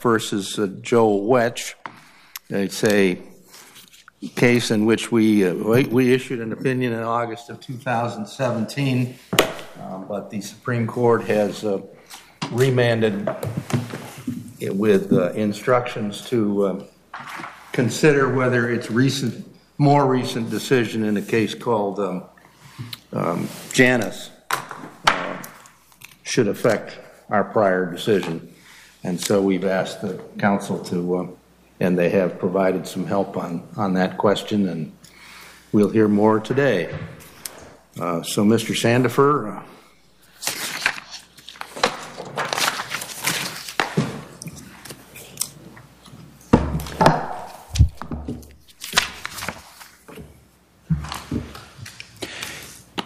versus Joel Wetch. It's a case in which we issued an opinion in August of 2017, but the Supreme Court has remanded it with instructions to consider whether its more recent decision in a case called Janus should affect our prior decision. And so we've asked the council to, and they have provided some help on that question, and we'll hear more today. So Mr. Sandefur.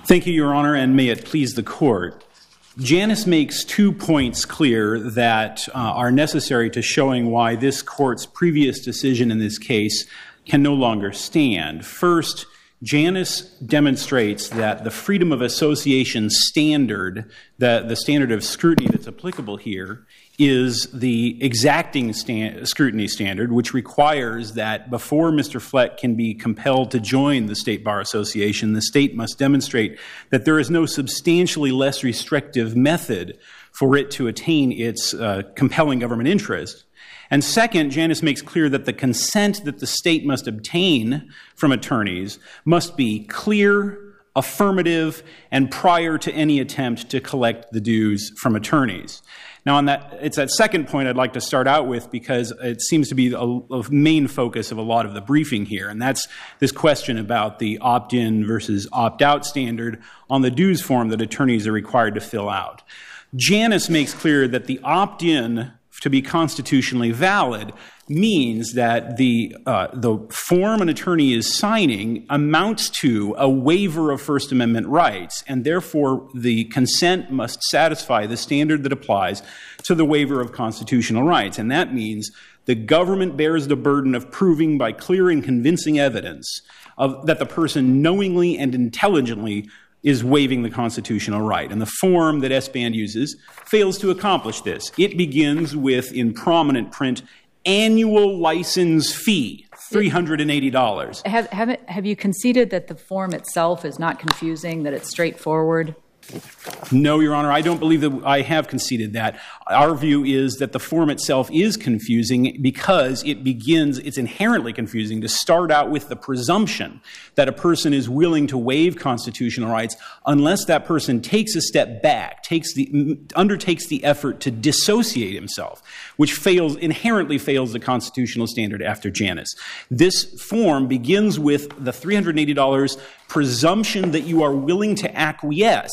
Thank you, Your Honor, and may it please the court. Janus makes 2 points clear that are necessary to showing why this court's previous decision in this case can no longer stand. First, Janus demonstrates that the freedom of association standard, the standard of scrutiny that's applicable here, is the exacting scrutiny standard, which requires that before Mr. Fleck can be compelled to join the State Bar Association, the state must demonstrate that there is no substantially less restrictive method for it to attain its compelling government interest. And second, Janus makes clear that the consent that the state must obtain from attorneys must be clear, affirmative, and prior to any attempt to collect the dues from attorneys. Now, on that, it's that second point I'd like to start out with because it seems to be the main focus of a lot of the briefing here, and that's this question about the opt-in versus opt-out standard on the dues form that attorneys are required to fill out. Janus makes clear that the opt-in to be constitutionally valid means that the form an attorney is signing amounts to a waiver of First Amendment rights, and therefore the consent must satisfy the standard that applies to the waiver of constitutional rights. And that means the government bears the burden of proving by clear and convincing evidence that the person knowingly and intelligently is waiving the constitutional right. And the form that SBAND uses fails to accomplish this. It begins with, in prominent print, annual license fee, $380. Have you conceded that the form itself is not confusing, that it's straightforward? No, Your Honor, I don't believe that I have conceded that. Our view is that the form itself is confusing because it's inherently confusing to start out with the presumption that a person is willing to waive constitutional rights unless that person takes a step back, undertakes the effort to dissociate himself, which inherently fails the constitutional standard after Janus. This form begins with the $380 presumption that you are willing to acquiesce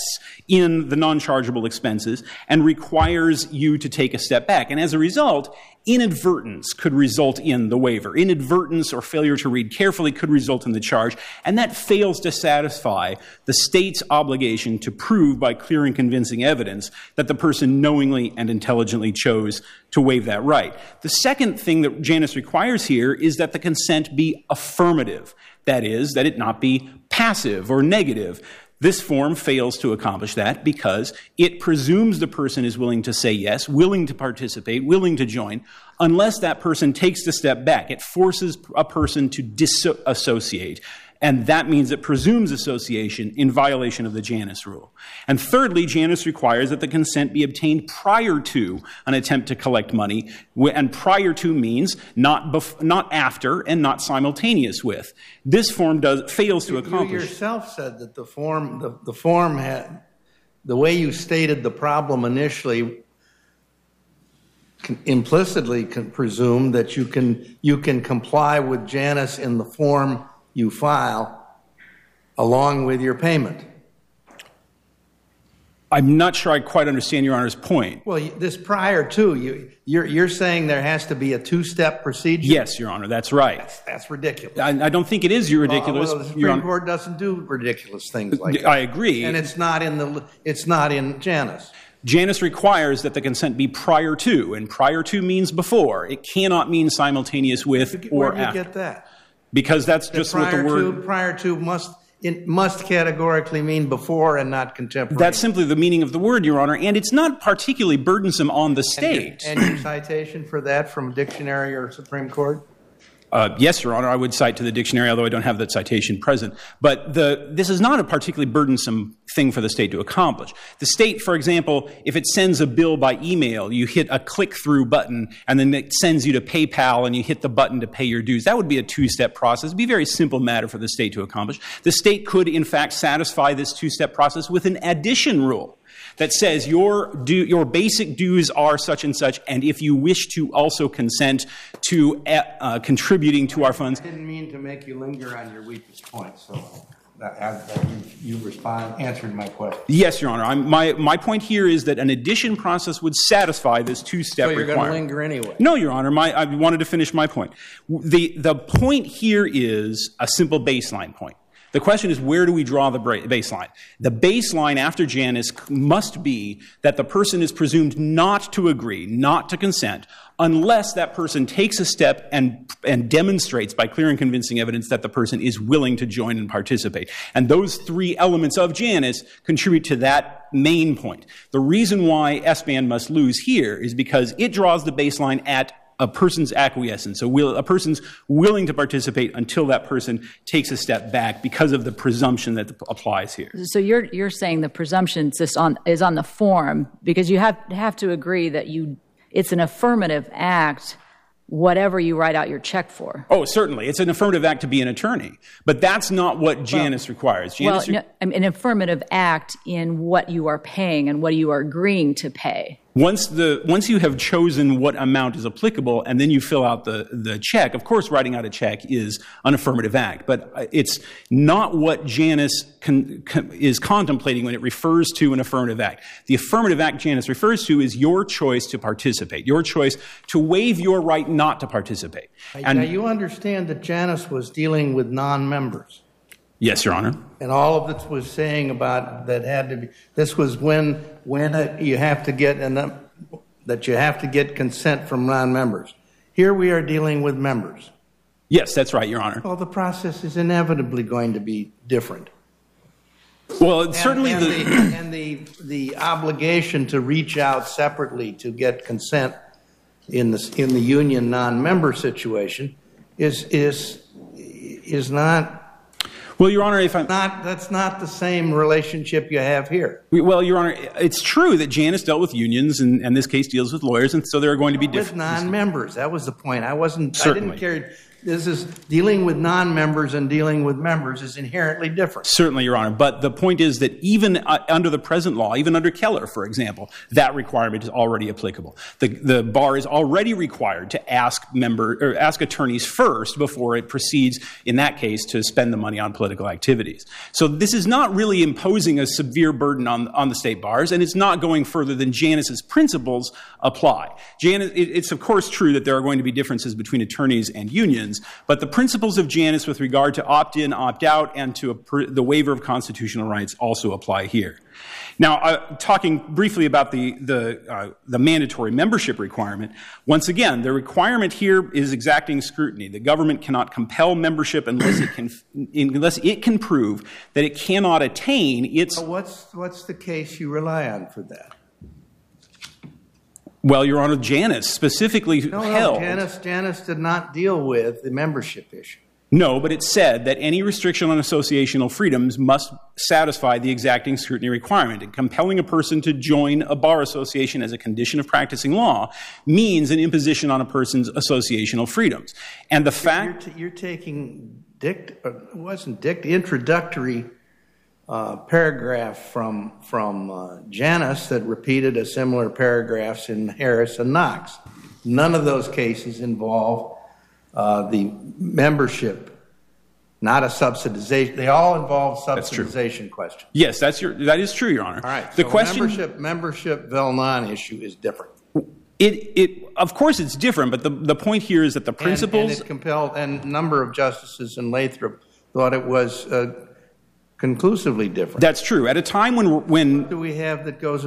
in the non-chargeable expenses and requires you to take a step back. And as a result, inadvertence could result in the waiver. Inadvertence or failure to read carefully could result in the charge, and that fails to satisfy the state's obligation to prove by clear and convincing evidence that the person knowingly and intelligently chose to waive that right. The second thing that Janus requires here is that the consent be affirmative. That is, that it not be passive or negative. This form fails to accomplish that because it presumes the person is willing to say yes, willing to participate, willing to join, unless that person takes the step back. It forces a person to disassociate, and that means it presumes association in violation of the Janus rule. And thirdly, Janus requires that the consent be obtained prior to an attempt to collect money, and prior to means not after and not simultaneous with. This form fails to accomplish. You yourself said that the form had, the way you stated the problem initially, implicitly presumed that you can comply with Janus in the form you file along with your payment. I'm not sure I quite understand Your Honor's point. Well, this prior to, you're saying there has to be a two-step procedure? Yes, Your Honor, that's right. That's ridiculous. I don't think it is ridiculous. Well, the Supreme Court doesn't do ridiculous things like that. I agree. And it's not in Janus. Janus requires that the consent be prior to, and prior to means before. It cannot mean simultaneous with or after. Where do you get that? Because that's just what the word... Prior to must it must categorically mean before and not contemporary. That's simply the meaning of the word, Your Honor, and it's not particularly burdensome on the state. And your citation for that from dictionary or Supreme Court? Yes, Your Honor, I would cite to the dictionary, although I don't have that citation present. But this is not a particularly burdensome thing for the state to accomplish. The state, for example, if it sends a bill by email, you hit a click-through button, and then it sends you to PayPal, and you hit the button to pay your dues. That would be a two-step process. It would be a very simple matter for the state to accomplish. The state could, in fact, satisfy this two-step process with an addition rule that says your basic dues are such and such, and if you wish to also consent to contributing to our funds. I didn't mean to make you linger on your weakest point, so you answered my question. Yes, Your Honor. My point here is that an addition process would satisfy this two-step requirement. So you're going to linger anyway? No, Your Honor. I wanted to finish my point. The point here is a simple baseline point. The question is, where do we draw the baseline? The baseline after Janus must be that the person is presumed not to agree, not to consent, unless that person takes a step and demonstrates by clear and convincing evidence that the person is willing to join and participate. And those three elements of Janus contribute to that main point. The reason why SBAND must lose here is because it draws the baseline at a person's acquiescence, a person's willing to participate until that person takes a step back because of the presumption that applies here. So you're saying the presumption is on the form, because you have to agree that it's an affirmative act, whatever you write out your check for. Oh, certainly. It's an affirmative act to be an attorney, but that's not what Janus requires. An affirmative act in what you are paying and what you are agreeing to pay. Once you have chosen what amount is applicable and then you fill out the check, of course writing out a check is an affirmative act, but it's not what Janus is contemplating when it refers to an affirmative act. The affirmative act Janus refers to is your choice to participate, your choice to waive your right not to participate. Now you understand that Janus was dealing with non-members. Yes, Your Honor. And all of this was saying about that had to be. This was when you have to get consent from non-members. Here we are dealing with members. Yes, that's right, Your Honor. Well, the process is inevitably going to be different. Well, the obligation to reach out separately to get consent in the union non-member situation is not. Well, Your Honor, that's not the same relationship you have here. Well, Your Honor, it's true that Janus dealt with unions, and this case deals with lawyers, and so there are going to be differences. With non-members, that was the point. This is dealing with non-members and dealing with members is inherently different. Certainly, Your Honor. But the point is that even under the present law, even under Keller, for example, that requirement is already applicable. The bar is already required to ask attorneys first before it proceeds, in that case, to spend the money on political activities. So this is not really imposing a severe burden on the state bars, and it's not going further than Janus's principles apply. It's of course true that there are going to be differences between attorneys and unions, but the principles of Janus with regard to opt-in, opt-out, and to the waiver of constitutional rights also apply here. Now, talking briefly about the mandatory membership requirement, once again, the requirement here is exacting scrutiny. The government cannot compel membership unless it can prove that it cannot attain its... So what's the case you rely on for that? Well, Your Honor, Janus specifically held... No, Janus did not deal with the membership issue. No, but it said that any restriction on associational freedoms must satisfy the exacting scrutiny requirement. And compelling a person to join a bar association as a condition of practicing law means an imposition on a person's associational freedoms. And the fact... You're taking introductory... paragraph from Janus that repeated a similar paragraphs in Harris and Knox. None of those cases involve the membership, not a subsidization. They all involve subsidization questions. Yes, that is true, Your Honor. All right. The question membership Vel-Non issue is different. It of course it's different, but the point here is that the principles and a number of justices in Lathrop thought it was conclusively different. That's true. At a time when what do we have that goes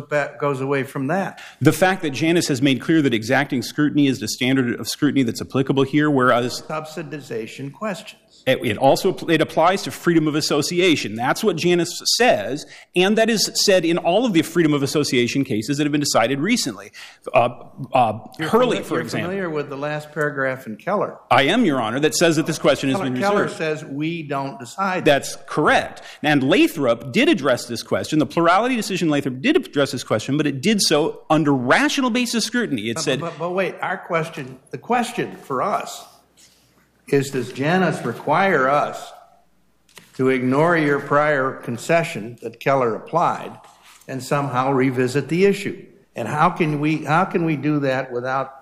away from that? The fact that Janus has made clear that exacting scrutiny is the standard of scrutiny that's applicable here, whereas subsidization questions. It also applies to freedom of association. That's what Janus says, and that is said in all of the freedom of association cases that have been decided recently. Hurley, for example. You're familiar with the last paragraph in Keller. I am, Your Honor, that says that this question has been reserved. Keller says we don't decide. That's correct. And Lathrop did address this question. The plurality decision Lathrop did address this question, but it did so under rational basis scrutiny. It said... But wait, the question for us is, does Janus require us to ignore your prior concession that Keller applied and somehow revisit the issue? And how can we do that without...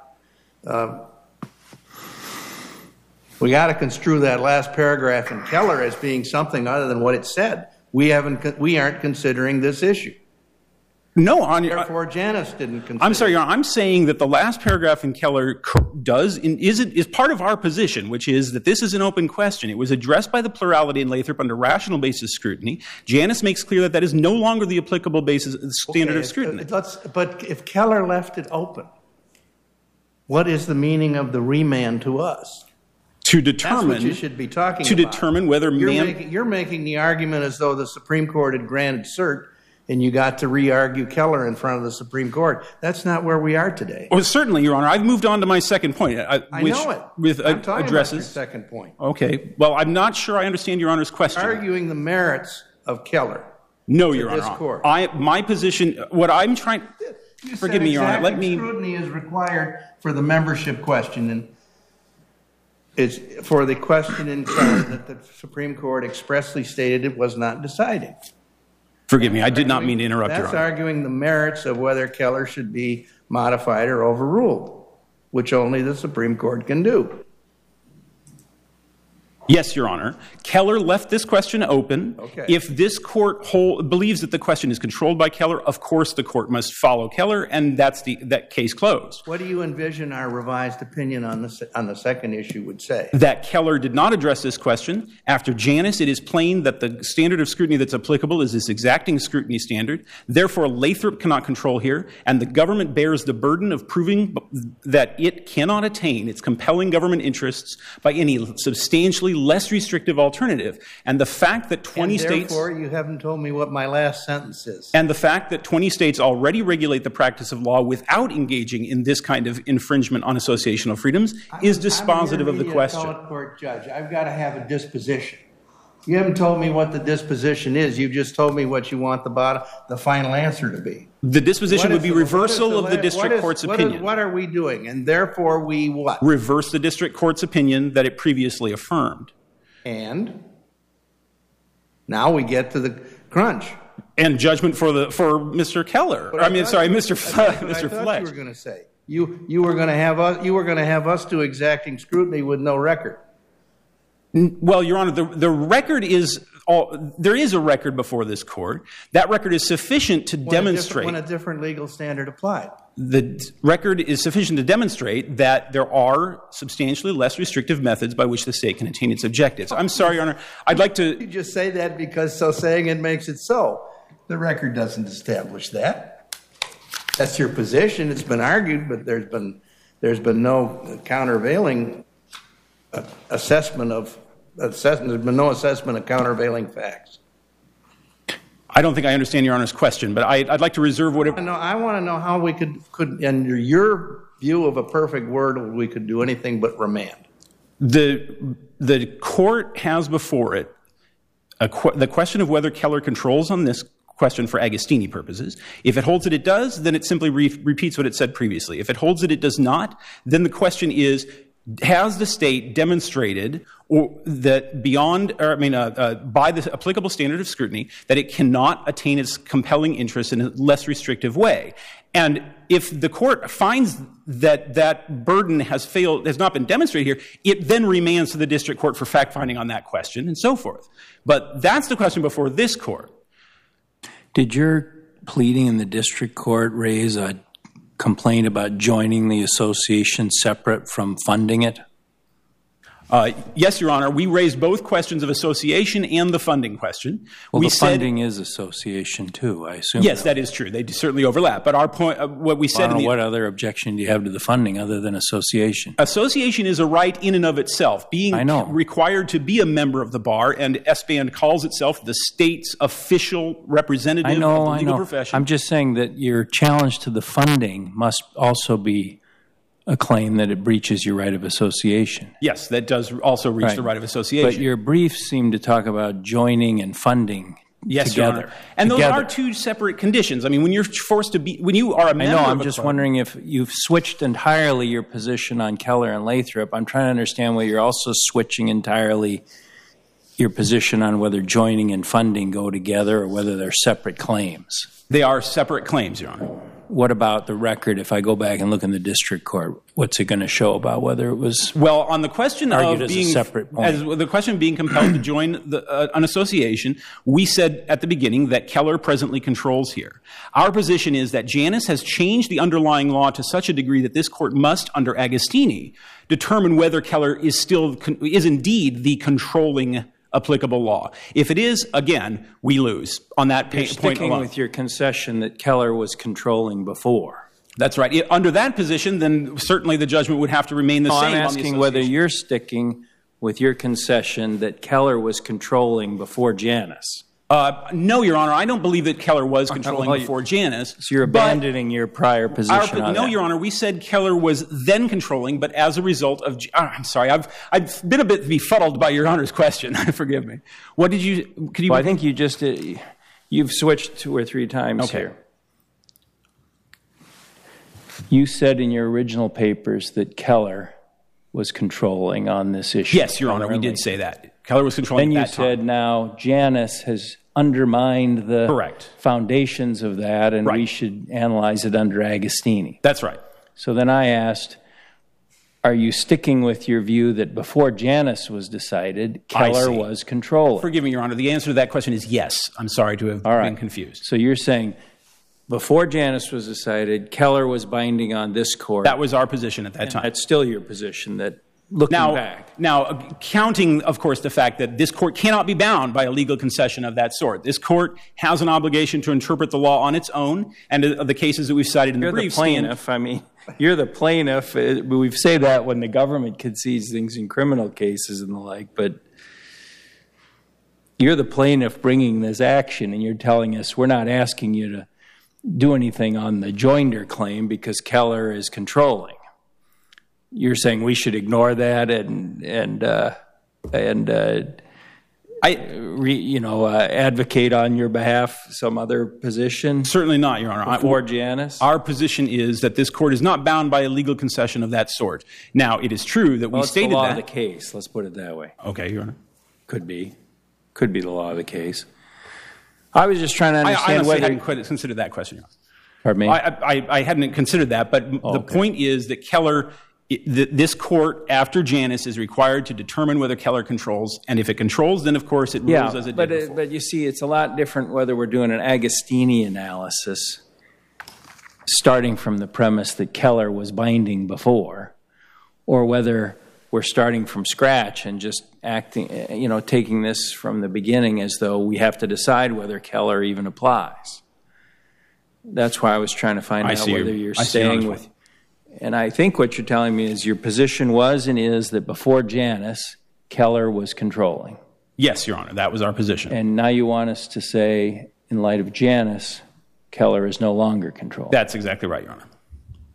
We got to construe that last paragraph in Keller as being something other than what it said. We aren't considering this issue. No, therefore Janus didn't consider. I'm sorry, Your Honor, I'm saying that the last paragraph in Keller is part of our position, which is that this is an open question. It was addressed by the plurality in Lathrop under rational basis scrutiny. Janus makes clear that that is no longer the applicable basis standard of scrutiny. But if Keller left it open, what is the meaning of the remand to us? To determine, that's what you should be talking to about. Determine whether you're making the argument as though the Supreme Court had granted cert, and you got to re-argue Keller in front of the Supreme Court. That's not where we are today. Well, certainly, Your Honor. I've moved on to my second point. I'm talking about your second point. Okay. Well, I'm not sure I understand Your Honor's question. Arguing the merits of Keller. No, Your Honor. This court. My position. What I'm trying. You forgive me, Your Honor. Let me. Scrutiny is required for the membership question and. It's for the question in Keller that the Supreme Court expressly stated it was not decided. Forgive me, I did not mean to interrupt, Your Honor. That's arguing the merits of whether Keller should be modified or overruled, which only the Supreme Court can do. Yes, Your Honor. Keller left this question open. Okay. If this court believes that the question is controlled by Keller, of course the court must follow Keller, and that's that case closed. What do you envision our revised opinion on the second issue would say? That Keller did not address this question. After Janus, it is plain that the standard of scrutiny that's applicable is this exacting scrutiny standard. Therefore, Lathrop cannot control here, and the government bears the burden of proving that it cannot attain its compelling government interests by any substantially less restrictive alternative. And the fact that 20 states... Therefore, you haven't told me what my last sentence is. And the fact that 20 states already regulate the practice of law without engaging in this kind of infringement on associational freedoms is dispositive of the question. I'm an appellate court judge. I've got to have a disposition. You haven't told me what the disposition is. You've just told me what you want the final answer to be. The disposition would be reversal of the district court's opinion. What are we doing? And therefore we what? Reverse the district court's opinion that it previously affirmed. And now we get to the crunch. And judgment for Mr. Keller. Mr. Fleck. What you were going to say. You were going to have us do exacting scrutiny with no record. Well, Your Honor, the record is there is a record before this court. That record is sufficient to demonstrate when a different legal standard applied. The record is sufficient to demonstrate that there are substantially less restrictive methods by which the state can attain its objectives. I'm sorry, Your Honor. I'd like to. You just say that because so saying it makes it so. The record doesn't establish that. That's your position. It's been argued, but there's been no countervailing. There's been no assessment of countervailing facts. I don't think I understand Your Honor's question, but I'd like to reserve whatever. No, I want to know how we could under your view of a perfect world, we could do anything but remand. The court has before it the question of whether Keller controls on this question for Agostini purposes. If it holds that it does, then it simply repeats what it said previously. If it holds that it does not, then the question is, has the state demonstrated by the applicable standard of scrutiny that it cannot attain its compelling interests in a less restrictive way? And if the court finds that that burden has not been demonstrated here, it then remands to the district court for fact-finding on that question and so forth. But that's the question before this court. Did your pleading in the district court raise a complaint about joining the association separate from funding it? Yes, Your Honor. We raised both questions of association and the funding question. Well, the funding is association too, I assume. Yes, that is true. They certainly overlap. But our point, what we said. What other objection do you have to the funding other than association? Association is a right in and of itself. Being required to be a member of the bar, and SBAND calls itself the state's official representative of the legal profession. I'm just saying that your challenge to the funding must also be a claim that it breaches your right of association. Yes, that does also reach the right of association. But your briefs seem to talk about joining and funding together. Your Honor. And those are two separate conditions. I mean, when you're forced to be, when you are a member of a I'm just wondering if you've switched entirely your position on Keller and Lathrop. I'm trying to understand why you're also switching entirely your position on whether joining and funding go together or whether they're separate claims. They are separate claims, Your Honor. What about the record? If I go back and look in the district court, what's it going to show about whether it was well on the question of being as a separate point. As the question of being compelled to join an association? We said at the beginning that Keller presently controls here. Our position is that Janus has changed the underlying law to such a degree that this court must, under Agostini, determine whether Keller is still is indeed the controlling applicable law. If it is, again, we lose on that point alone. You're sticking with your concession that Keller was controlling before. That's right. Under that position, then certainly the judgment would have to remain the same. I'm asking whether you're sticking with your concession that Keller was controlling before Janus. No, Your Honor, I don't believe that Keller was controlling before Janus. So you're abandoning your prior position on Your Honor, we said Keller was then controlling, but as a result of... I'm sorry, I've been a bit befuddled by Your Honor's question. Forgive me. What did you... Could you? Well, I think you just... you've switched two or three times here. You said in your original papers that Keller was controlling on this issue. Yes, Your Honor, we did say that. Keller was controlling that time. Then you said now Janus has undermined the foundations of that, and we should analyze it under Agostini. That's right. So then I asked, are you sticking with your view that before Janus was decided, Keller was controlling? Forgive me, Your Honor. The answer to that question is yes. I'm sorry to have been confused. So you're saying before Janus was decided, Keller was binding on this court. That was our position at that time. That's still your position that... Now, counting, of course, the fact that this court cannot be bound by a legal concession of that sort. This court has an obligation to interpret the law on its own, and the cases that we've cited in the briefs. You're the plaintiff. I mean, you're the plaintiff. We say that when the government concedes things in criminal cases and the like, but you're the plaintiff bringing this action, and you're telling us we're not asking you to do anything on the joinder claim because Keller is controlling. You're saying we should ignore that and advocate on your behalf some other position? Certainly not, Your Honor. Before Janus? Our position is that this court is not bound by a legal concession of that sort. Now, it is true that we stated that. Well, it's the law of the case. Let's put it that way. Okay, Your Honor. Could be the law of the case. I was just trying to understand whether... I hadn't quite considered that question, Your Honor. Pardon me? I hadn't considered that, but the point is that Keller... This court, after Janus, is required to determine whether Keller controls. And if it controls, then, of course, it rules as it did before. But you see, it's a lot different whether we're doing an Agostini analysis, starting from the premise that Keller was binding before, or whether we're starting from scratch and just taking this from the beginning as though we have to decide whether Keller even applies. That's why I was trying to find out whether you're staying with... And I think what you're telling me is your position was and is that before Janus, Keller was controlling. Yes, Your Honor. That was our position. And now you want us to say, in light of Janus, Keller is no longer controlling. That's exactly right, Your Honor.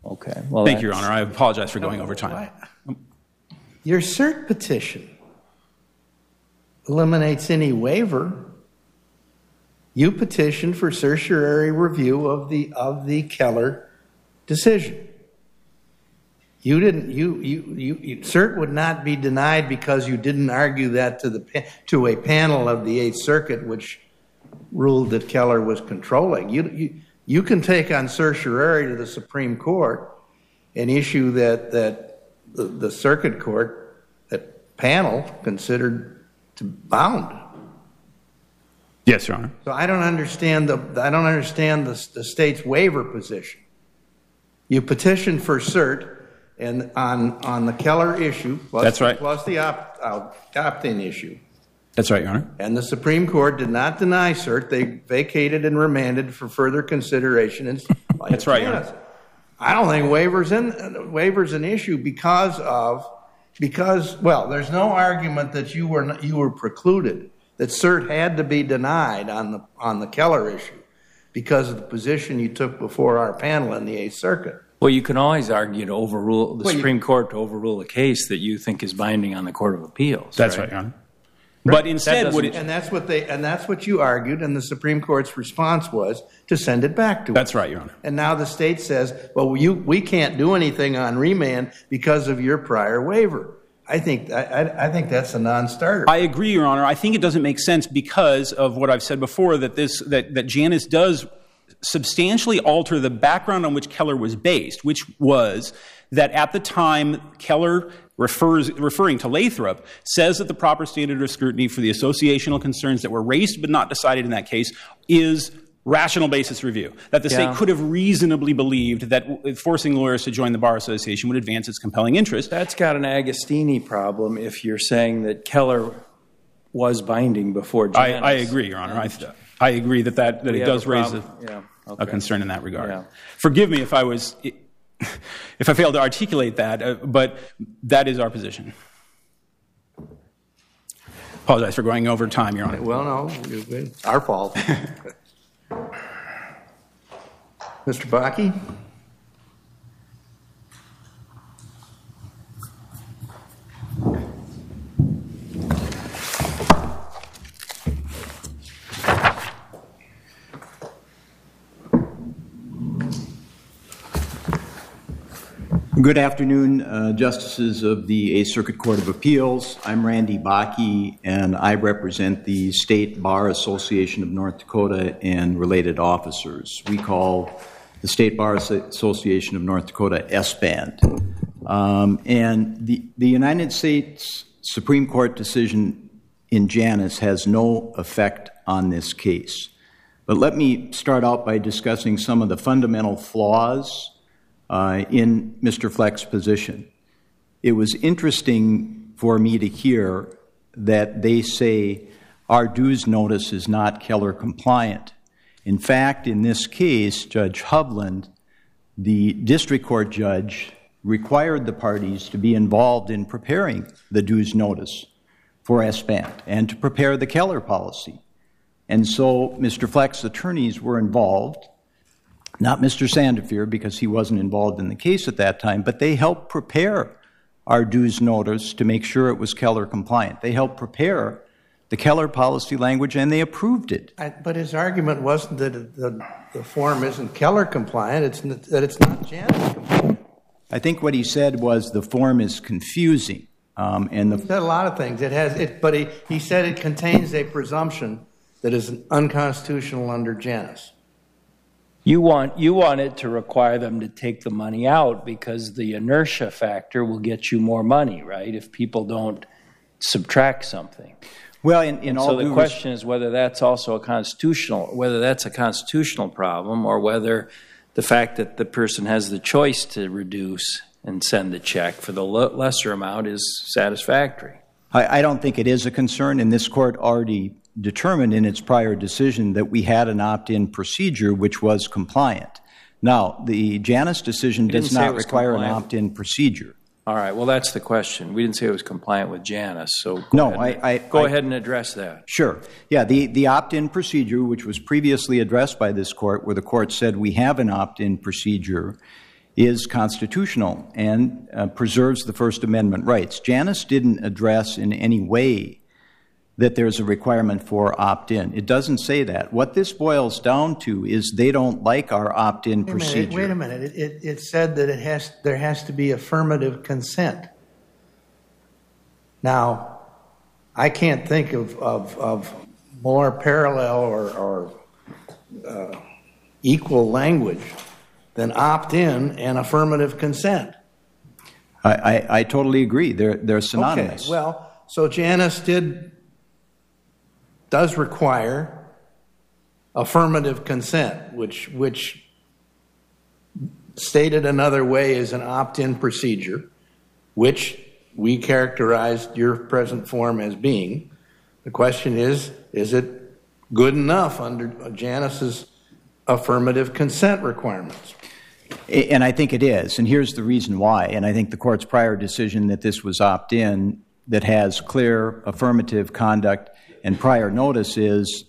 Okay. Well, thank you, Your Honor. I apologize for going over time. Your cert petition eliminates any waiver. You petitioned for certiorari review of the Keller decision. You didn't. Cert would not be denied because you didn't argue that to a panel of the Eighth Circuit, which ruled that Keller was controlling. You can take on certiorari to the Supreme Court an issue that the Circuit Court, that panel, considered to bound. Yes, Your Honor. So I don't understand the state's waiver position. You petitioned for cert. and on the Keller issue, plus, that's right, plus the opt-in issue. That's right, Your Honor. And the Supreme Court did not deny cert. They vacated and remanded for further consideration. And that's right, Your Honor. I don't think waiver's an issue because well, there's no argument that you were precluded, that cert had to be denied on the Keller issue because of the position you took before our panel in the Eighth Circuit. Well, you can always argue to overrule the Supreme Court to overrule a case that you think is binding on the Court of Appeals. That's right, Your Honor. Right. But instead, that's what you argued, and the Supreme Court's response was to send it back to us. That's right, Your Honor. And now the state says, well, we can't do anything on remand because of your prior waiver. I think that's a non-starter. I agree, Your Honor. I think it doesn't make sense because of what I've said before, that Janus does substantially alter the background on which Keller was based, which was that at the time Keller, referring to Lathrop, says that the proper standard of scrutiny for the associational concerns that were raised but not decided in that case is rational basis review, that the state could have reasonably believed that forcing lawyers to join the Bar Association would advance its compelling interest. That's got an Agostini problem if you're saying that Keller was binding before Janus. I agree, Your Honor. I agree that it does raise a concern in that regard. Yeah. Forgive me if I failed to articulate that, but that is our position. Apologize for going over time, Your Honor. Well, no, it's our fault. Mr. Bakke? Good afternoon, Justices of the Eighth Circuit Court of Appeals. I'm Randy Bakke, and I represent the State Bar Association of North Dakota and related officers. We call the State Bar Association of North Dakota SBAND. And the United States Supreme Court decision in Janus has no effect on this case. But let me start out by discussing some of the fundamental flaws in Mr. Fleck's position. It was interesting for me to hear that they say our dues notice is not Keller compliant. In fact, in this case, Judge Hovland, the district court judge, required the parties to be involved in preparing the dues notice for SBAND and to prepare the Keller policy. And so Mr. Fleck's attorneys were involved. Not Mr. Sandefur, because he wasn't involved in the case at that time, but they helped prepare our dues notice to make sure it was Keller compliant. They helped prepare the Keller policy language, and they approved it. But his argument wasn't that the form isn't Keller compliant, it's that it's not Janus compliant. I think what he said was the form is confusing. He said a lot of things. But he said it contains a presumption that is unconstitutional under Janus. You want it to require them to take the money out because the inertia factor will get you more money, right? If people don't subtract something. Well, the question is whether that's also a constitutional problem, or whether the fact that the person has the choice to reduce and send the check for the lesser amount is satisfactory. I don't think it is a concern, and this court already determined in its prior decision that we had an opt-in procedure which was compliant. Now, the Janus decision does not require an opt-in procedure. All right, well, that's the question. We didn't say it was compliant with Janus, so go ahead and address that. Sure. Yeah, the opt-in procedure, which was previously addressed by this court, where the court said we have an opt-in procedure, is constitutional and preserves the First Amendment rights. Janus didn't address in any way that there's a requirement for opt-in. It doesn't say that. What this boils down to is they don't like our opt-in procedure. Wait a minute. It said that there has to be affirmative consent. Now, I can't think of more parallel or equal language than opt-in and affirmative consent. I totally agree. They're synonymous. Okay, well, so Janus does require affirmative consent, which stated another way is an opt-in procedure, which we characterized your present form as being. The question is it good enough under Janus's affirmative consent requirements? And I think it is, and here's the reason why. And I think the court's prior decision that this was opt-in that has clear affirmative conduct and prior notice is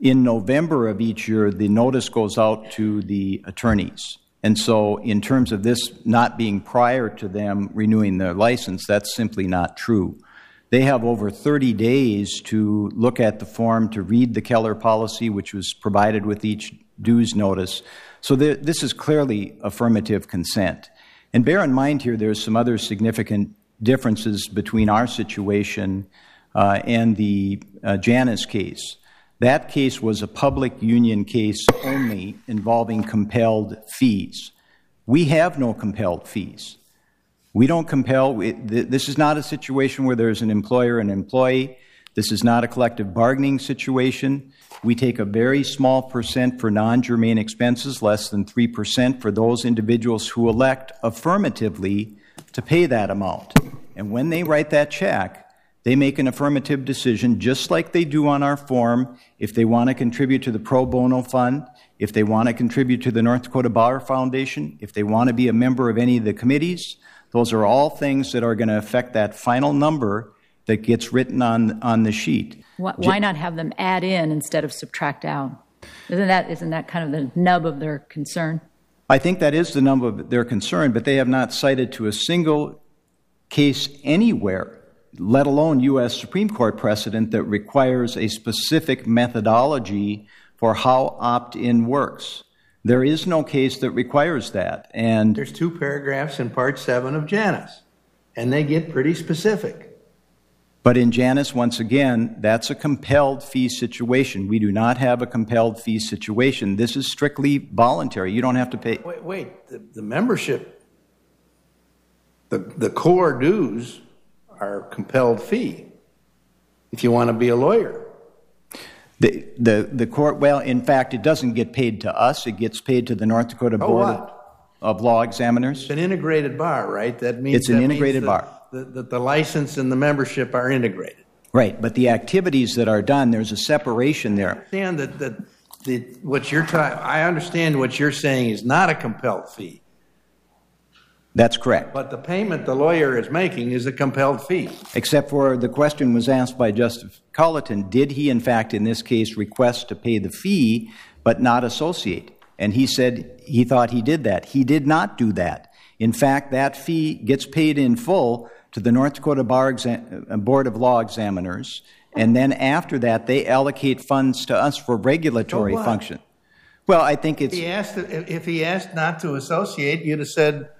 in November of each year, the notice goes out to the attorneys. And so in terms of this not being prior to them renewing their license, that's simply not true. They have over 30 days to look at the form, to read the Keller policy, which was provided with each dues notice. So this is clearly affirmative consent. And bear in mind here, there's some other significant differences between our situation and the Janus case. That case was a public union case only involving compelled fees. We have no compelled fees. We don't compel. This is not a situation where there's an employer and employee. This is not a collective bargaining situation. We take a very small percent for non-germane expenses, less than 3% for those individuals who elect affirmatively to pay that amount. And when they write that check, they make an affirmative decision just like they do on our form if they want to contribute to the pro bono fund, if they want to contribute to the North Dakota Bar Foundation, if they want to be a member of any of the committees. Those are all things that are going to affect that final number that gets written on the sheet. Why not have them add in instead of subtract out? Isn't that kind of the nub of their concern? I think that is the nub of their concern, but they have not cited to a single case anywhere, let alone U.S. Supreme Court precedent, that requires a specific methodology for how opt-in works. There is no case that requires that. And there's two paragraphs in Part 7 of Janus, and they get pretty specific. But in Janus, once again, that's a compelled fee situation. We do not have a compelled fee situation. This is strictly voluntary. You don't have to pay. Wait. The membership, the core dues, are compelled fee if you want to be a lawyer. The court, well, in fact, it doesn't get paid to us. It gets paid to the North Dakota Board of Law Examiners. It's an integrated bar, right? That means it's an integrated bar. The license and the membership are integrated. Right, but the activities that are done, there's a separation there. I understand I understand what you're saying is not a compelled fee. That's correct. But the payment the lawyer is making is a compelled fee. Except for the question was asked by Justice Colleton, did he, in fact, in this case, request to pay the fee but not associate? And he said he thought he did that. He did not do that. In fact, that fee gets paid in full to the North Dakota Board of Law Examiners. And then after that, they allocate funds to us for regulatory function. Well, I think it's... If he asked not to associate, you'd have said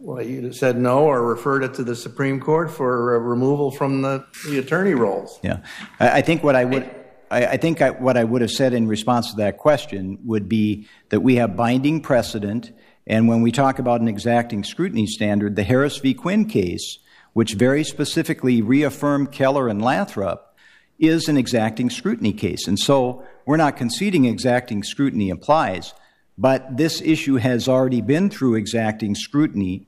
no or referred it to the Supreme Court for removal from the attorney roles. Yeah, I think what I would have said in response to that question would be that we have binding precedent, and when we talk about an exacting scrutiny standard, the Harris v. Quinn case, which very specifically reaffirmed Keller and Lathrop, is an exacting scrutiny case, and so we're not conceding exacting scrutiny applies. But this issue has already been through exacting scrutiny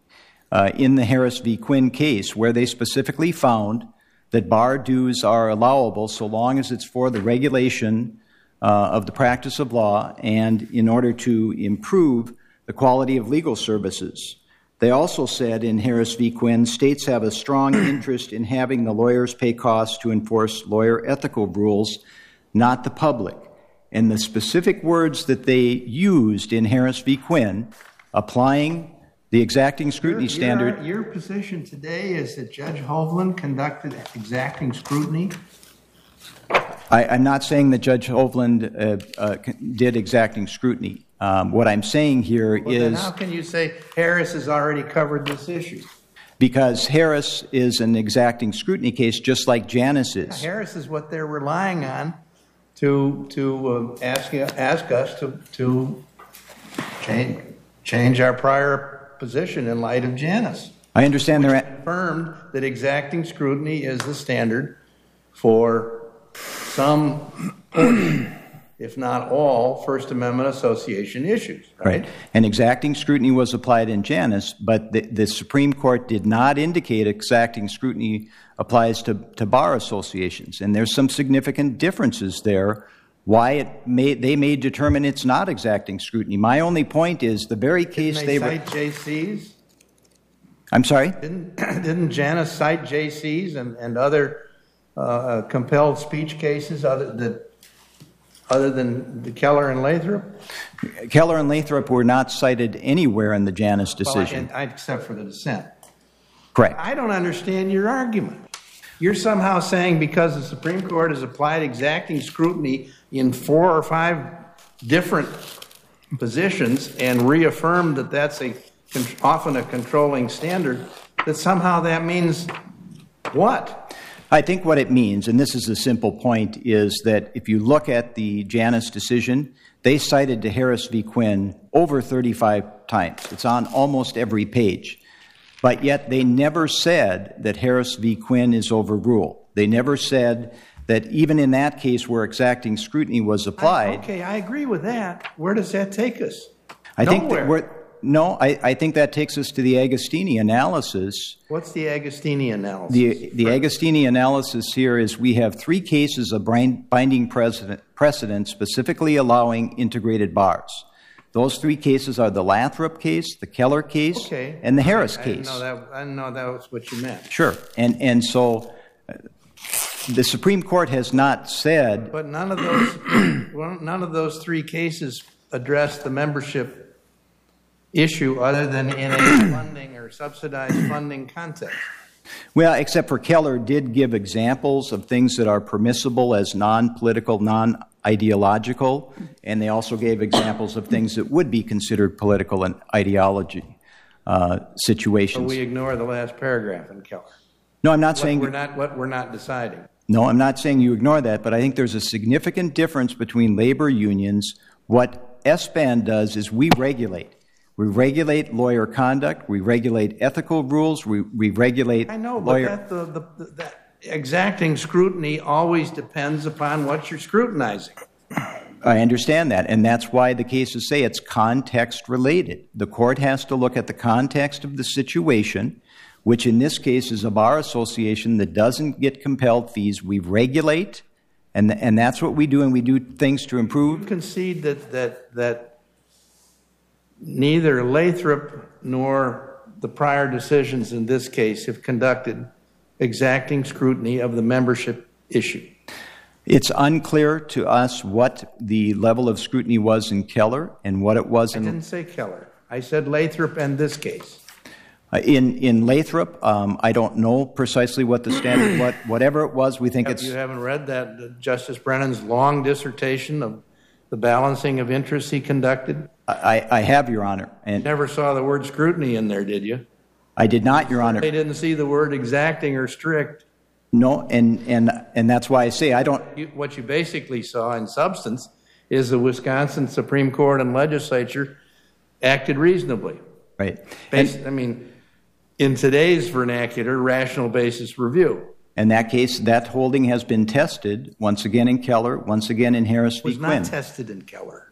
in the Harris v. Quinn case, where they specifically found that bar dues are allowable so long as it's for the regulation of the practice of law and in order to improve the quality of legal services. They also said in Harris v. Quinn, states have a strong interest in having the lawyers pay costs to enforce lawyer ethical rules, not the public. And the specific words that they used in Harris v. Quinn, applying the exacting scrutiny standard. Your position today is that Judge Hovland conducted exacting scrutiny? I'm not saying that Judge Hovland did exacting scrutiny. What I'm saying here is... Then how can you say Harris has already covered this issue? Because Harris is an exacting scrutiny case just like Janus is. Now, Harris is what they're relying on to ask us to change our prior position in light of Janus. I understand they're confirmed that exacting scrutiny is the standard for some if not all, First Amendment association issues. Right. And exacting scrutiny was applied in Janus, but the Supreme Court did not indicate exacting scrutiny applies to bar associations. And there's some significant differences there, why they may determine it's not exacting scrutiny. My only point is the very case Didn't they cite Jaycees? I'm sorry? Didn't Janus cite Jaycees and other compelled speech cases other than the Keller and Lathrop? Keller and Lathrop were not cited anywhere in the Janus decision. Well, except for the dissent. Correct. I don't understand your argument. You're somehow saying because the Supreme Court has applied exacting scrutiny in 4 or 5 different positions and reaffirmed that that's often a controlling standard, that somehow that means what? I think what it means, and this is a simple point, is that if you look at the Janus decision, they cited to Harris v. Quinn over 35 times. It's on almost every page. But yet they never said that Harris v. Quinn is overruled. They never said that even in that case where exacting scrutiny was applied. I agree with that. Where does that take us? I think that takes us to the Agostini analysis. What's the Agostini analysis? The Agostini analysis here is we have 3 cases of binding precedent specifically allowing integrated bars. Those 3 cases are the Lathrop case, the Keller case, and the Harris case. I didn't know that was what you meant. Sure. And so the Supreme Court has not said... But none of those 3 cases address the membership issue other than in a funding or subsidized funding context. Well, except for Keller did give examples of things that are permissible as non-political, non-ideological, and they also gave examples of things that would be considered political and ideology situations. But we ignore the last paragraph in Keller. No, I'm not saying... we're not deciding. No, I'm not saying you ignore that, but I think there's a significant difference between labor unions. What SBAND does is we regulate. We regulate lawyer conduct. We regulate ethical rules. We regulate. I know, lawyer... but that exacting scrutiny always depends upon what you're scrutinizing. I understand that, and that's why the cases say it's context related. The court has to look at the context of the situation, which in this case is a bar association that doesn't get compelled fees. We regulate, and that's what we do, and we do things to improve. You concede that. Neither Lathrop nor the prior decisions in this case have conducted exacting scrutiny of the membership issue. It's unclear to us what the level of scrutiny was in Keller and what it was in... I didn't say Keller. I said Lathrop and this case. In Lathrop, I don't know precisely what the standard... whatever it was, we think it's... You haven't read that Justice Brennan's long dissertation of the balancing of interests he conducted? I have, Your Honor. And never saw the word scrutiny in there, did you? I did not, Your Honor. They didn't see the word exacting or strict. No, and that's why I say I don't... What you basically saw in substance is the Wisconsin Supreme Court and legislature acted reasonably. Right. In today's vernacular, rational basis review. In that case, that holding has been tested once again in Keller, once again in Harris v. Quinn. It was not tested in Keller.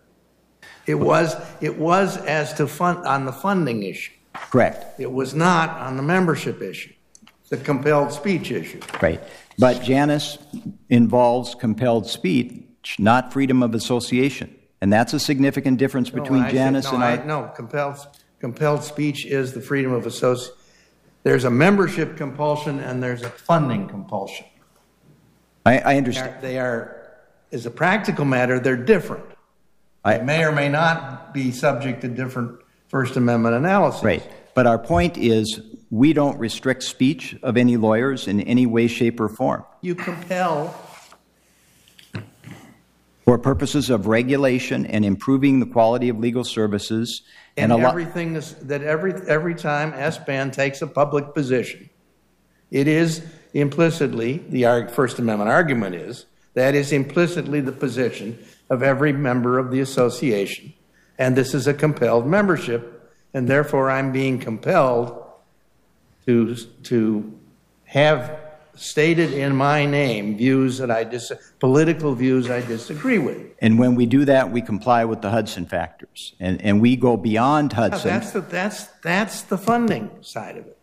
It was as to on the funding issue. Correct. It was not on the membership issue, the compelled speech issue. Right. But Janus involves compelled speech, not freedom of association. And that's a significant difference between compelled speech is the freedom of association. There's a membership compulsion and there's a funding compulsion. I understand. As a practical matter, they're different. It may or may not be subject to different First Amendment analysis. Right. But our point is we don't restrict speech of any lawyers in any way, shape, or form. You compel. For purposes of regulation and improving the quality of legal services. And everything every time SBAND takes a public position, it is implicitly, the First Amendment argument is, that is implicitly the position of every member of the association. And this is a compelled membership, and therefore I'm being compelled to have stated in my name views that I political views I disagree with. And when we do that, we comply with the Hudson factors, and we go beyond Hudson. No, that's the funding side of it.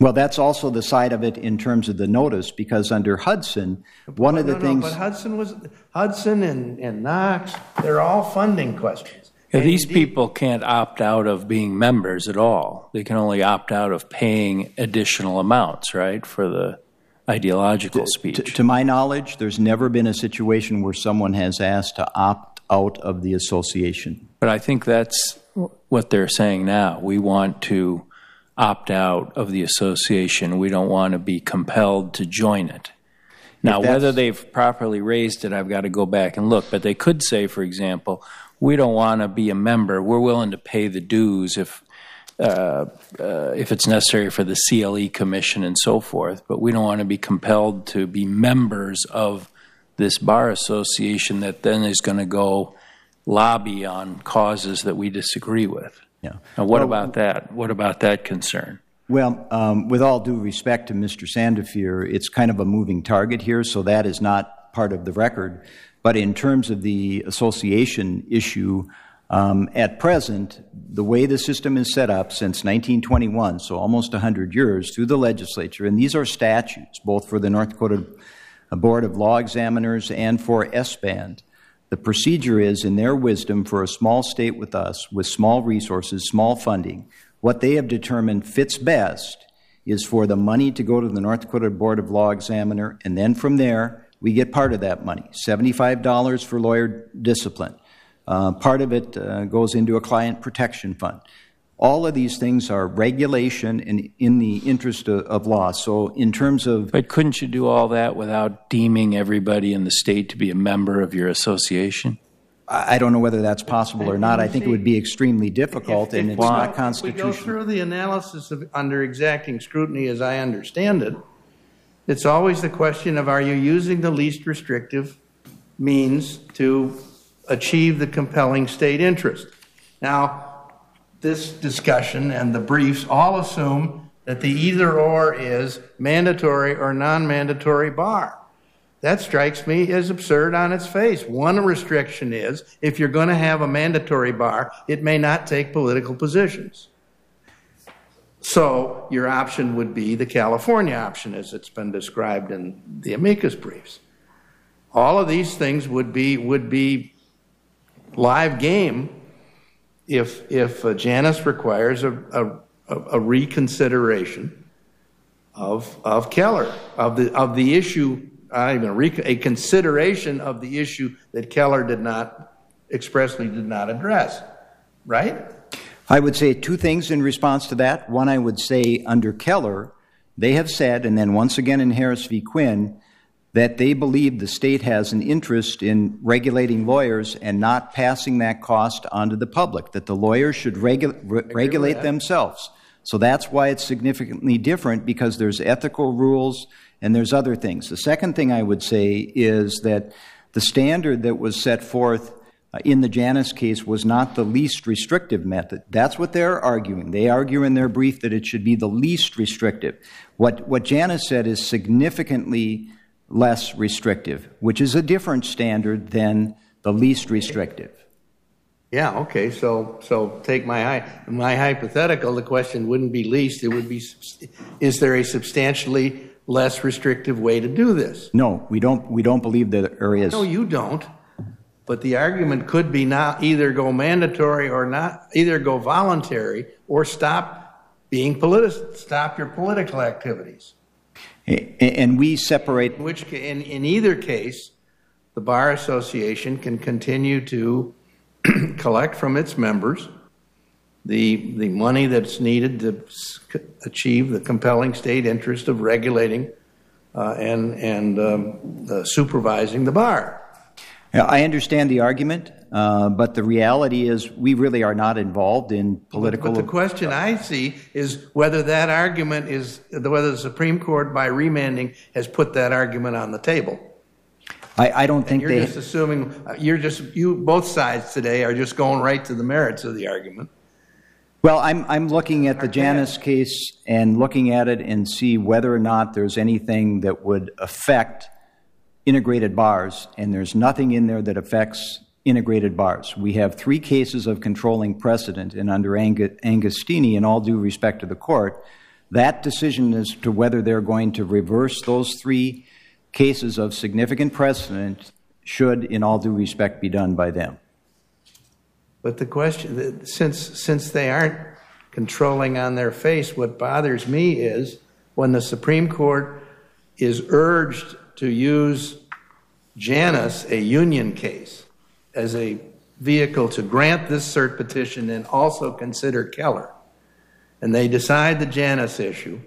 Well, that's also the side of it in terms of the notice, because under Hudson, one of the things. But Hudson and Knox, they're all funding questions. Yeah, these people can't opt out of being members at all. They can only opt out of paying additional amounts, right, for the ideological speech. To my knowledge, there's never been a situation where someone has asked to opt out of the association. But I think that's what they're saying now. We want to opt out of the association. We don't want to be compelled to join it. Now, whether they've properly raised it, I've got to go back and look. But they could say, for example, we don't want to be a member. We're willing to pay the dues if it's necessary for the CLE Commission and so forth. But we don't want to be compelled to be members of this bar association that then is going to go lobby on causes that we disagree with. Yeah. Now, what about that? What about that concern? Well, with all due respect to Mr. Sandefur, it's kind of a moving target here, so that is not part of the record. But in terms of the association issue, at present, the way the system is set up since 1921, so almost 100 years, through the legislature, and these are statutes, both for the North Dakota Board of Law Examiners and for SBAND. The procedure is, in their wisdom, for a small state with us, with small resources, small funding, what they have determined fits best is for the money to go to the North Dakota Board of Law Examiner, and then from there, we get part of that money, $75 for lawyer discipline. Part of it goes into a client protection fund. All of these things are regulation and in the interest of law. So in terms of... But couldn't you do all that without deeming everybody in the state to be a member of your association? I don't know whether that's possible or not. I think it would be extremely difficult, and it's not constitutional. If we go through the analysis of under exacting scrutiny, as I understand it, it's always the question of, are you using the least restrictive means to achieve the compelling state interest? Now, this discussion and the briefs all assume that the either or is mandatory or non-mandatory bar. That strikes me as absurd on its face. One restriction is, if you're going to have a mandatory bar, it may not take political positions. So your option would be the California option, as it's been described in the amicus briefs. All of these things would be live game if Janus requires a reconsideration of Keller, of the issue, a consideration of the issue that Keller did not address, right? I would say two things in response to that. One, I would say under Keller, they have said, and then once again in Harris v. Quinn, that they believe the state has an interest in regulating lawyers and not passing that cost onto the public, that the lawyers should regulate themselves. So that's why it's significantly different, because there's ethical rules and there's other things. The second thing I would say is that the standard that was set forth in the Janus case was not the least restrictive method. That's what they're arguing. They argue in their brief that it should be the least restrictive. What Janus said is significantly less restrictive, which is a different standard than the least restrictive. Yeah, okay, so take my hypothetical. The question wouldn't be least. It would be, is there a substantially less restrictive way to do this? No, we don't believe that there is. No, you don't. But the argument could be now either go mandatory or not, either go voluntary or stop your political activities. And we separate... In either case, the Bar Association can continue to collect from its members the money that's needed to achieve the compelling state interest of regulating and supervising the bar. Now, I understand the argument, but the reality is we really are not involved in political... But the question I see is whether that argument is... whether the Supreme Court, by remanding, has put that argument on the table. I don't think they... You're just assuming... both sides today are just going right to the merits of the argument. Well, I'm looking at the Janus case and looking at it and see whether or not there's anything that would affect integrated bars, and there's nothing in there that affects integrated bars. We have three cases of controlling precedent, and under Agostini, in all due respect to the court, that decision as to whether they're going to reverse those three cases of significant precedent should, in all due respect, be done by them. But the question, since they aren't controlling on their face, what bothers me is when the Supreme Court is urged to use Janus, a union case, as a vehicle to grant this cert petition and also consider Keller. And they decide the Janus issue.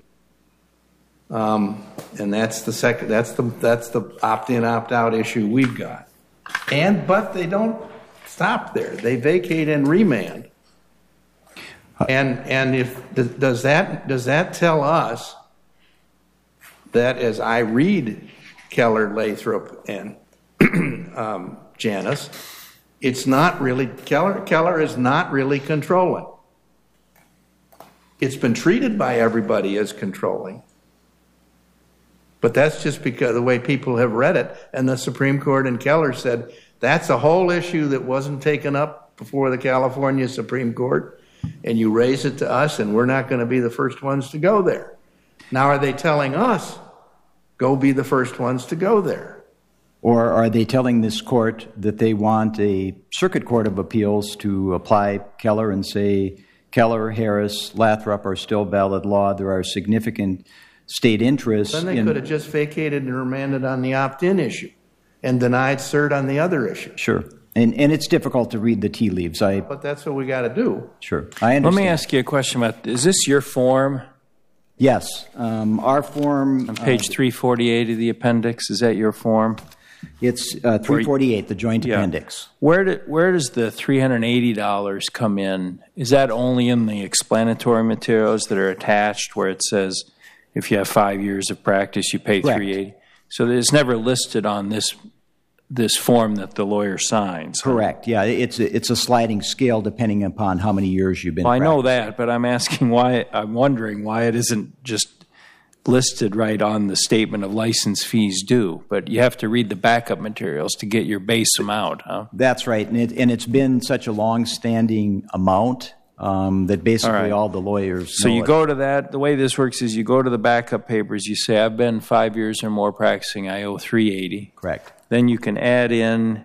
And that's the second, that's the opt-in, opt-out issue we've got. But they don't stop there. They vacate and remand. And if does that tell us that, as I read Keller, Lathrop, and Janus, it's not really Keller is not really controlling. It's been treated by everybody as controlling. But that's just because the way people have read it, and the Supreme Court in Keller said that's a whole issue that wasn't taken up before the California Supreme Court, and you raise it to us, and we're not going to be the first ones to go there. Now, are they telling us, go be the first ones to go there? Or are they telling this court that they want a circuit court of appeals to apply Keller and say Keller, Harris, Lathrop are still valid law, there are significant state interests? Then they could have just vacated and remanded on the opt-in issue and denied cert on the other issue. Sure. And it's difficult to read the tea leaves. But that's what we got to do. Sure. I understand. Let me ask you a question about, is this your form? Yes. Our form. On page 348 of the appendix, is that your form? It's 348, the joint appendix. Where does the $380 come in? Is that only in the explanatory materials that are attached where it says if you have 5 years of practice, you pay $380? So it's never listed on this form that the lawyer signs. Correct. Huh? Yeah, it's a sliding scale depending upon how many years you've been. Well, I know that, but I'm wondering why it isn't just listed right on the statement of license fees due. But you have to read the backup materials to get your base amount. Huh? That's right, and it's been such a long-standing amount that basically all the lawyers. So you go to that. The way this works is you go to the backup papers. You say I've been 5 years or more practicing. I owe $380. Correct. Then you can add in,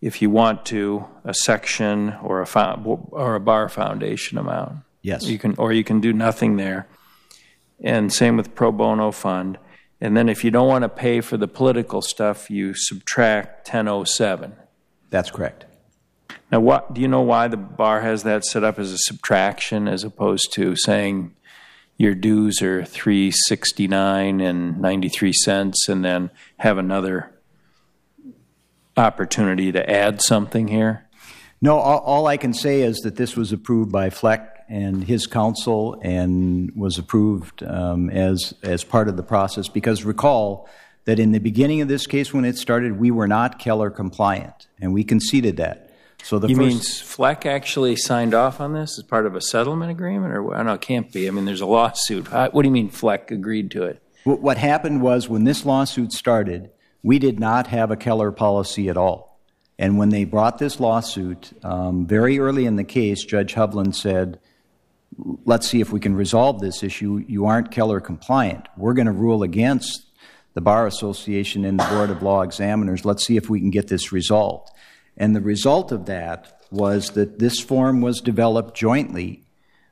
if you want to, a section or a bar foundation amount. Yes. You can do nothing there. And same with pro bono fund. And then if you don't want to pay for the political stuff, you subtract 1007. That's correct. Now, do you know why the bar has that set up as a subtraction as opposed to saying your dues are $369.93 and then have another opportunity to add something here? No, all I can say is that this was approved by Fleck and his counsel and was approved as part of the process, because recall that in the beginning of this case when it started, we were not Keller compliant, and we conceded that. So the You mean Fleck actually signed off on this as part of a settlement agreement? Or no, it can't be. I mean, there's a lawsuit. What do you mean Fleck agreed to it? What happened was when this lawsuit started, we did not have a Keller policy at all. And when they brought this lawsuit, very early in the case, Judge Hovland said, let's see if we can resolve this issue. You aren't Keller compliant. We're going to rule against the Bar Association and the Board of Law Examiners. Let's see if we can get this resolved. And the result of that was that this form was developed jointly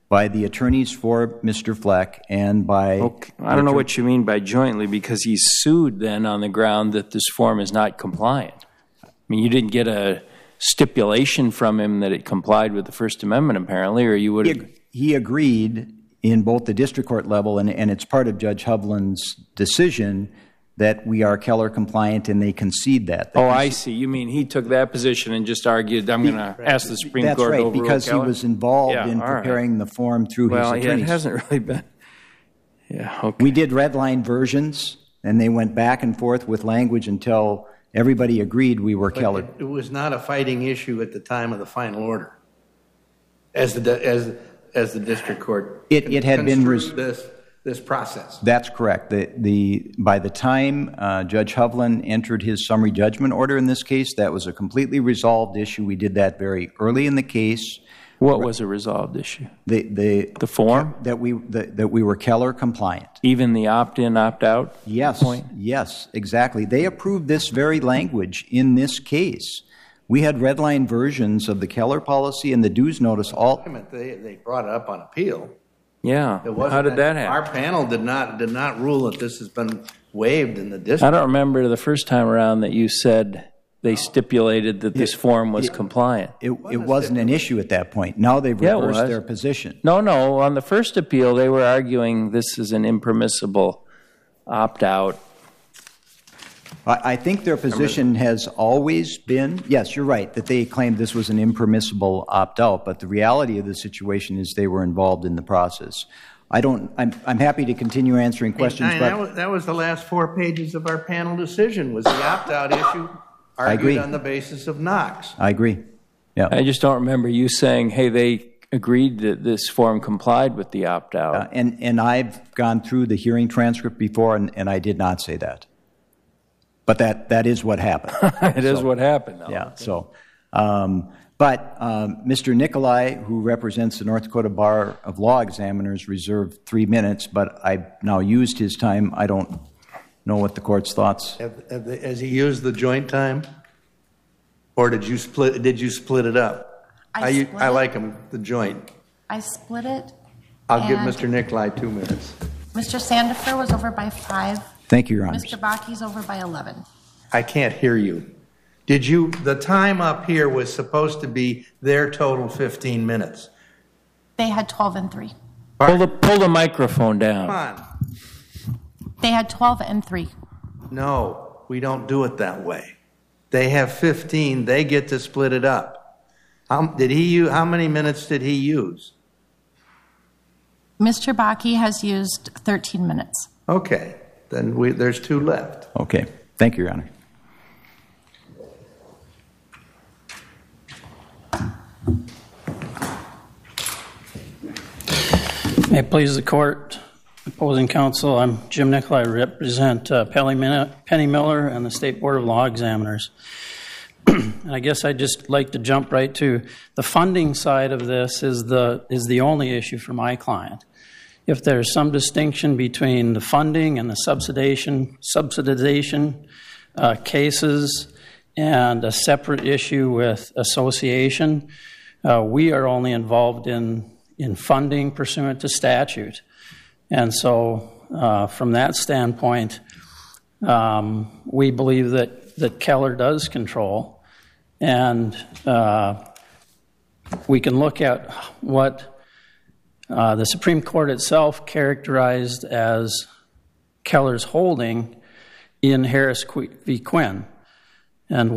by the attorneys for Mr. Fleck and by... Okay. I don't know what you mean by jointly, because he's sued then on the ground that this form is not compliant. I mean, you didn't get a stipulation from him that it complied with the First Amendment, apparently, or you would have... He agreed in both the district court level, and it's part of Judge Hovland's decision, that we are Keller compliant, and they concede that. I see. You mean he took that position and just argued, I'm going to ask the Supreme Court to overrule Keller? That's right, because he was involved in preparing the form through his attorneys. It hasn't really been... Yeah, okay. We did redline versions, and they went back and forth with language until everybody agreed we were Keller. It was not a fighting issue at the time of the final order. As the, as as the district court it had been this process. That's correct. By the time Judge Hovland entered his summary judgment order in this case, that was a completely resolved issue. We did that very early in the case. What was a resolved issue? The form that we were Keller compliant. Even the opt-in, opt-out. Yes. Point? Yes. Exactly. They approved this very language in this case. We had redline versions of the Keller policy and the dues notice. All they brought it up on appeal. Yeah. How did that happen? Our panel did not rule that this has been waived in the district. I don't remember the first time around that you said. They stipulated that this form was compliant. It wasn't an issue at that point. Now they've reversed their position. No. On the first appeal, they were arguing this is an impermissible opt-out. I think their position has always been, yes, you're right, that they claimed this was an impermissible opt-out. But the reality of the situation is they were involved in the process. I'm happy to continue answering questions. That was the last 4 pages of our panel decision was the opt-out issue. Argued I agree. On the basis of Knox. I agree. Yeah. I just don't remember you saying, hey, they agreed that this form complied with the opt-out. And I've gone through the hearing transcript before, and I did not say that. But that is what happened. Is what happened. Though. Yeah. So, Mr. Nicolai, who represents the North Dakota Bar of Law Examiners, reserved 3 minutes, but I've now used his time. I don't know what the court's thoughts. Has he used the joint time, or did you split? Did you split it up? I like him the joint. I split it. I'll give Mr. Nicolai 2 minutes. Mr. Sandefur was over by 5. Thank you, Your Honor. Mr. Bakke's over by 11. I can't hear you. Did you? The time up here was supposed to be their total 15 minutes. They had 12 and 3. Pull the microphone down. Come on. They had 12 and 3. No, we don't do it that way. They have 15. They get to split it up. How many minutes did he use? Mr. Bakke has used 13 minutes. Okay. Then there's 2 left. Okay. Thank you, Your Honor. May it please the court. Opposing counsel, I'm Jim Nicolai. I represent Penny Miller and the State Board of Law Examiners. And I guess I'd just like to jump right to the funding side of this is the only issue for my client. If there's some distinction between the funding and the subsidization cases and a separate issue with association, we are only involved in funding pursuant to statute. And so from that standpoint, we believe that Keller does control. And we can look at what the Supreme Court itself characterized as Keller's holding in Harris v. Quinn and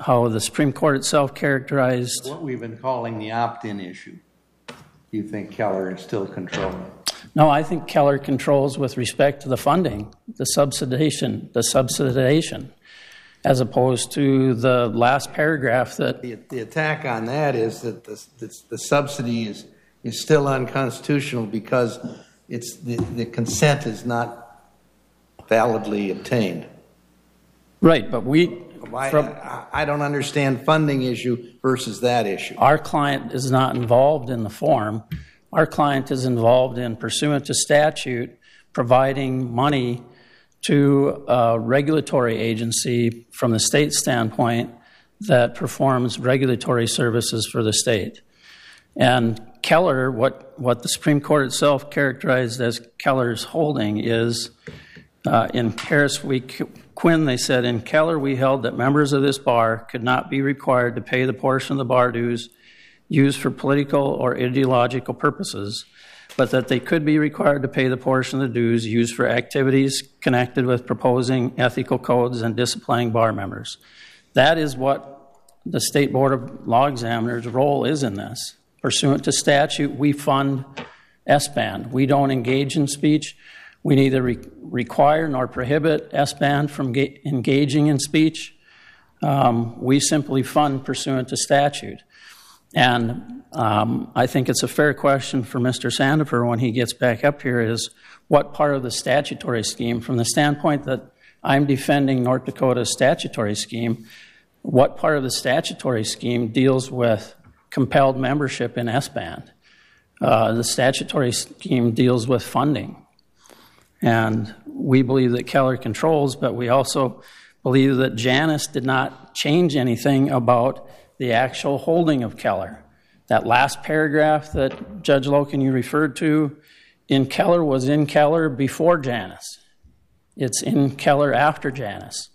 how the Supreme Court itself characterized. What we've been calling the opt-in issue, do you think Keller is still controlling? No, I think Keller controls with respect to the funding, the subsidization, as opposed to the last paragraph that... The attack on that is that the subsidy is still unconstitutional because it's the consent is not validly obtained. Right, but we... I don't understand funding issue versus that issue. Our client is not involved in the form. Our client is involved in, pursuant to statute, providing money to a regulatory agency from the state standpoint that performs regulatory services for the state. And Keller, what the Supreme Court itself characterized as Keller's holding is, in Harris v. Quinn, they said, in Keller we held that members of this bar could not be required to pay the portion of the bar dues used for political or ideological purposes, but that they could be required to pay the portion of the dues used for activities connected with proposing ethical codes and disciplining bar members. That is what the State Board of Law Examiners' role is in this. Pursuant to statute, we fund SBAND. We don't engage in speech. We neither require nor prohibit SBAND from engaging in speech. We simply fund pursuant to statute. And I think it's a fair question for Mr. Sandefur when he gets back up here is what part of the statutory scheme, from the standpoint that I'm defending North Dakota's statutory scheme, what part of the statutory scheme deals with compelled membership in SBAND? The statutory scheme deals with funding. And we believe that Keller controls, but we also believe that Janus did not change anything about the actual holding of Keller. That last paragraph that Judge Loken you referred to in Keller was in Keller before Janus. It's in Keller after Janus.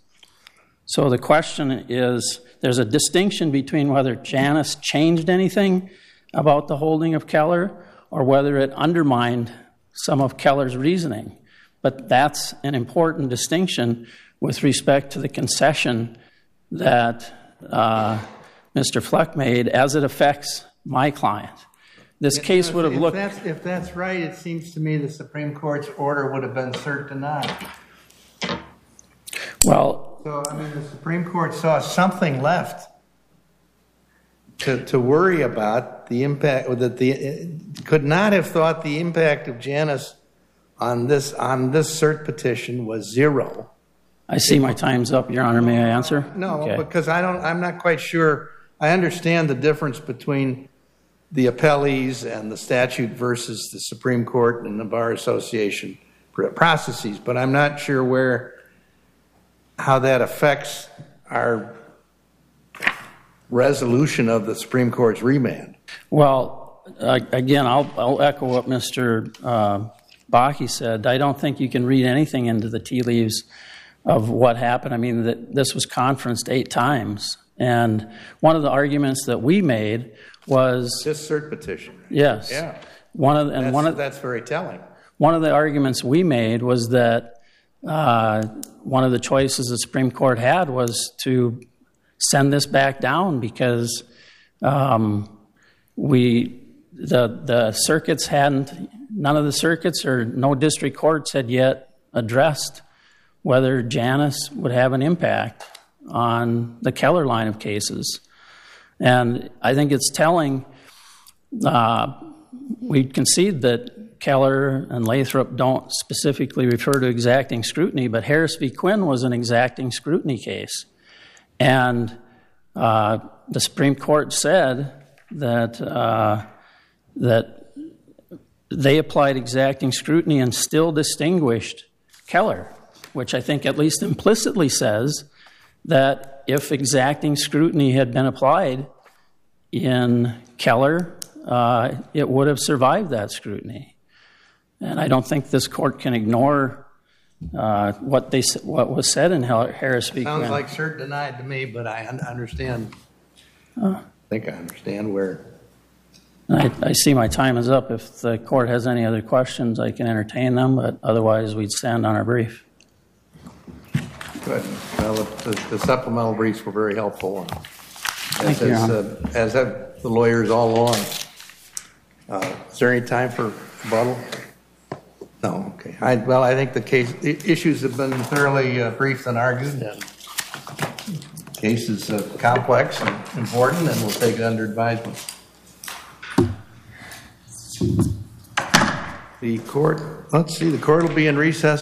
So the question is, there's a distinction between whether Janus changed anything about the holding of Keller or whether it undermined some of Keller's reasoning. But that's an important distinction with respect to the concession that Mr. Fleck made as it affects my client. This case would have looked... if that's right, it seems to me the Supreme Court's order would have been cert denied. Well... So, I mean, the Supreme Court saw something left to worry about the impact, that could not have thought the impact of Janus on this cert petition was zero. I see my time's up, Your Honor. May I answer? No, okay. Because I'm not quite sure. I understand the difference between the appellees and the statute versus the Supreme Court and the Bar Association processes, but I'm not sure how that affects our resolution of the Supreme Court's remand. Well, again, I'll echo what Mr. Bakke said. I don't think you can read anything into the tea leaves of what happened. I mean, this was conferenced 8 times. And one of the arguments that we made was... this cert petition. Yes. Yeah. That's very telling. One of the arguments we made was that one of the choices the Supreme Court had was to send this back down because the circuits hadn't... none of the circuits or no district courts had yet addressed whether Janus would have an impact on the Keller line of cases. And I think it's telling. We concede that Keller and Lathrop don't specifically refer to exacting scrutiny, but Harris v. Quinn was an exacting scrutiny case. And the Supreme Court said that they applied exacting scrutiny and still distinguished Keller, which I think at least implicitly says that if exacting scrutiny had been applied in Keller, it would have survived that scrutiny. And I don't think this court can ignore what was said in Harris v. Quinn. Sounds like cert denied to me, but I understand. I think I understand where... I see my time is up. If the court has any other questions, I can entertain them, but otherwise we'd stand on our brief. Good. Well, the supplemental briefs were very helpful. Thank you, Your Honor. As have the lawyers all along. Is there any time for rebuttal? No, okay. I think issues have been thoroughly briefed and argued. And the case is complex and important, and we'll take it under advisement. The court will be in recess.